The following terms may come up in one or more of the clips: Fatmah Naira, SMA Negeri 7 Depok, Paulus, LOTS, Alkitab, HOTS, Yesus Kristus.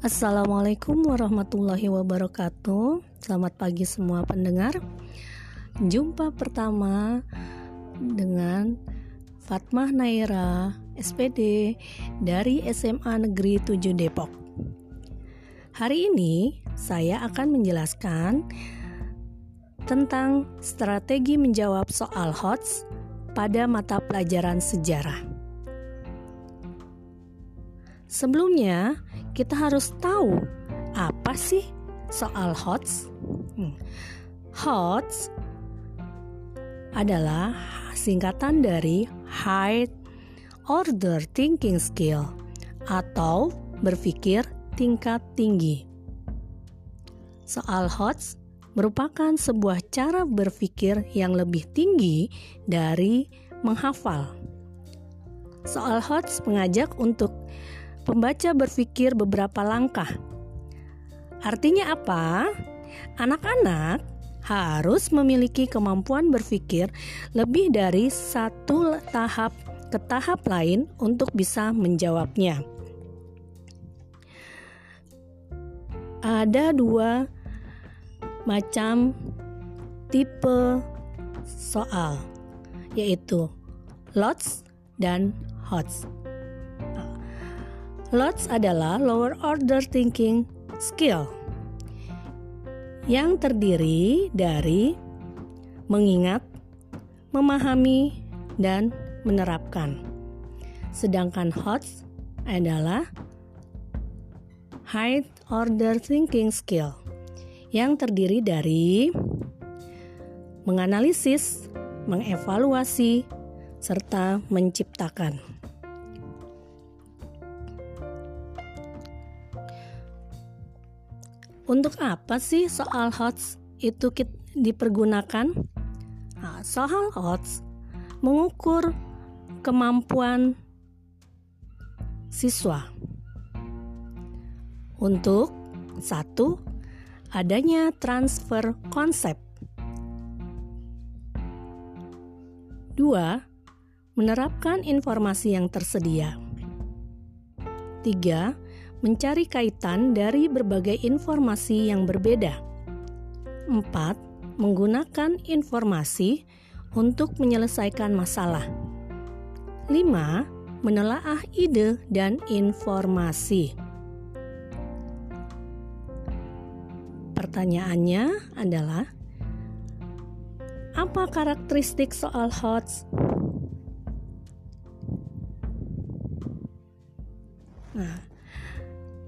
Assalamualaikum warahmatullahi wabarakatuh. Selamat pagi semua pendengar. Jumpa pertama dengan Fatmah Naira, SPD dari SMA Negeri 7 Depok. Hari ini saya akan menjelaskan tentang strategi menjawab soal HOTS pada mata pelajaran sejarah. Sebelumnya, kita harus tahu apa sih soal HOTS. HOTS adalah singkatan dari High Order Thinking Skill atau berpikir tingkat tinggi. Soal HOTS merupakan sebuah cara berpikir yang lebih tinggi dari menghafal. Soal HOTS mengajak untuk pembaca berpikir beberapa langkah. Artinya apa? Anak-anak harus memiliki kemampuan berpikir lebih dari satu tahap ke tahap lain untuk bisa menjawabnya. Ada dua macam tipe soal, yaitu LOTS dan HOTS. LOTS adalah Lower Order Thinking Skill yang terdiri dari mengingat, memahami, dan menerapkan. Sedangkan HOTS adalah High Order Thinking Skill yang terdiri dari menganalisis, mengevaluasi, serta menciptakan. Untuk apa sih soal HOTS itu dipergunakan? Soal HOTS mengukur kemampuan siswa untuk satu, adanya transfer konsep, dua, menerapkan informasi yang tersedia, tiga, mencari kaitan dari berbagai informasi yang berbeda. 4. Menggunakan informasi untuk menyelesaikan masalah. 5. Menelaah ide dan informasi. Pertanyaannya adalah, apa karakteristik soal HOTS?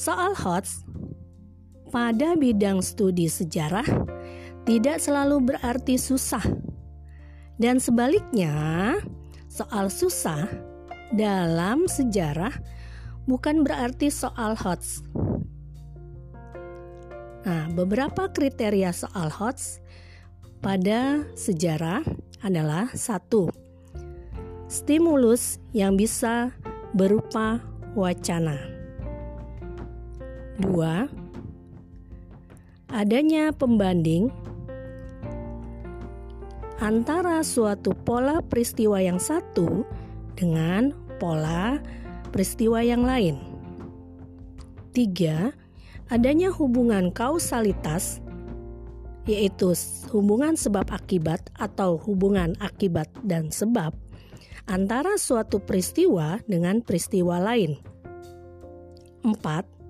Soal HOTS pada bidang studi sejarah tidak selalu berarti susah, dan sebaliknya soal susah dalam sejarah bukan berarti soal HOTS. Beberapa kriteria soal HOTS pada sejarah adalah 1. Stimulus yang bisa berupa wacana. 2. Adanya pembanding antara suatu pola peristiwa yang satu dengan pola peristiwa yang lain. 3. Adanya hubungan kausalitas, yaitu hubungan sebab akibat atau hubungan akibat dan sebab antara suatu peristiwa dengan peristiwa lain. 4.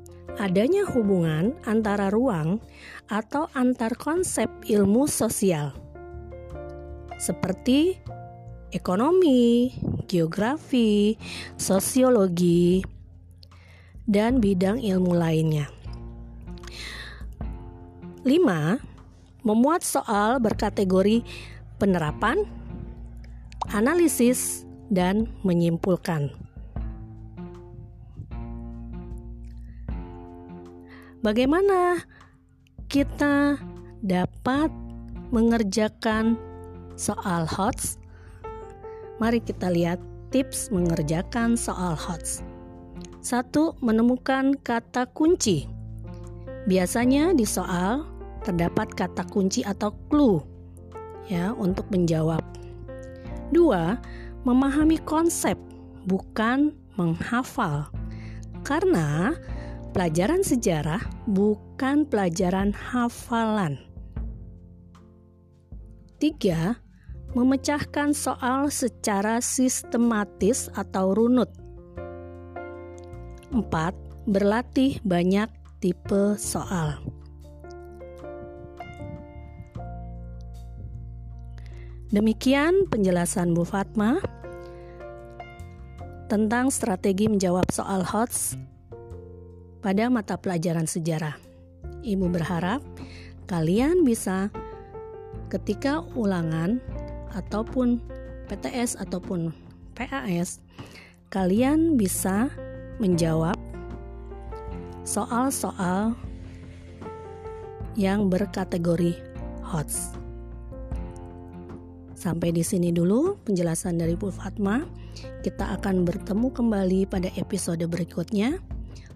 Adanya hubungan antara ruang atau antar konsep ilmu sosial seperti ekonomi, geografi, sosiologi, dan bidang ilmu lainnya. 5. Memuat soal berkategori penerapan, analisis, dan menyimpulkan. Bagaimana kita dapat mengerjakan soal HOTS? Mari kita lihat tips mengerjakan soal HOTS. 1. Menemukan kata kunci. Biasanya di soal terdapat kata kunci atau clue ya untuk menjawab. 2. Memahami konsep, bukan menghafal. Karena Pelajaran sejarah bukan pelajaran hafalan. 3. Memecahkan soal secara sistematis atau runut. 4. Berlatih banyak tipe soal. Demikian penjelasan Bu Fatmah tentang strategi menjawab soal HOTS pada mata pelajaran sejarah. Ibu berharap kalian bisa ketika ulangan ataupun PTS ataupun PAS, kalian bisa menjawab soal-soal yang berkategori HOTS. Sampai di sini dulu penjelasan dari Bu Fatmah. Kita akan bertemu kembali pada episode berikutnya.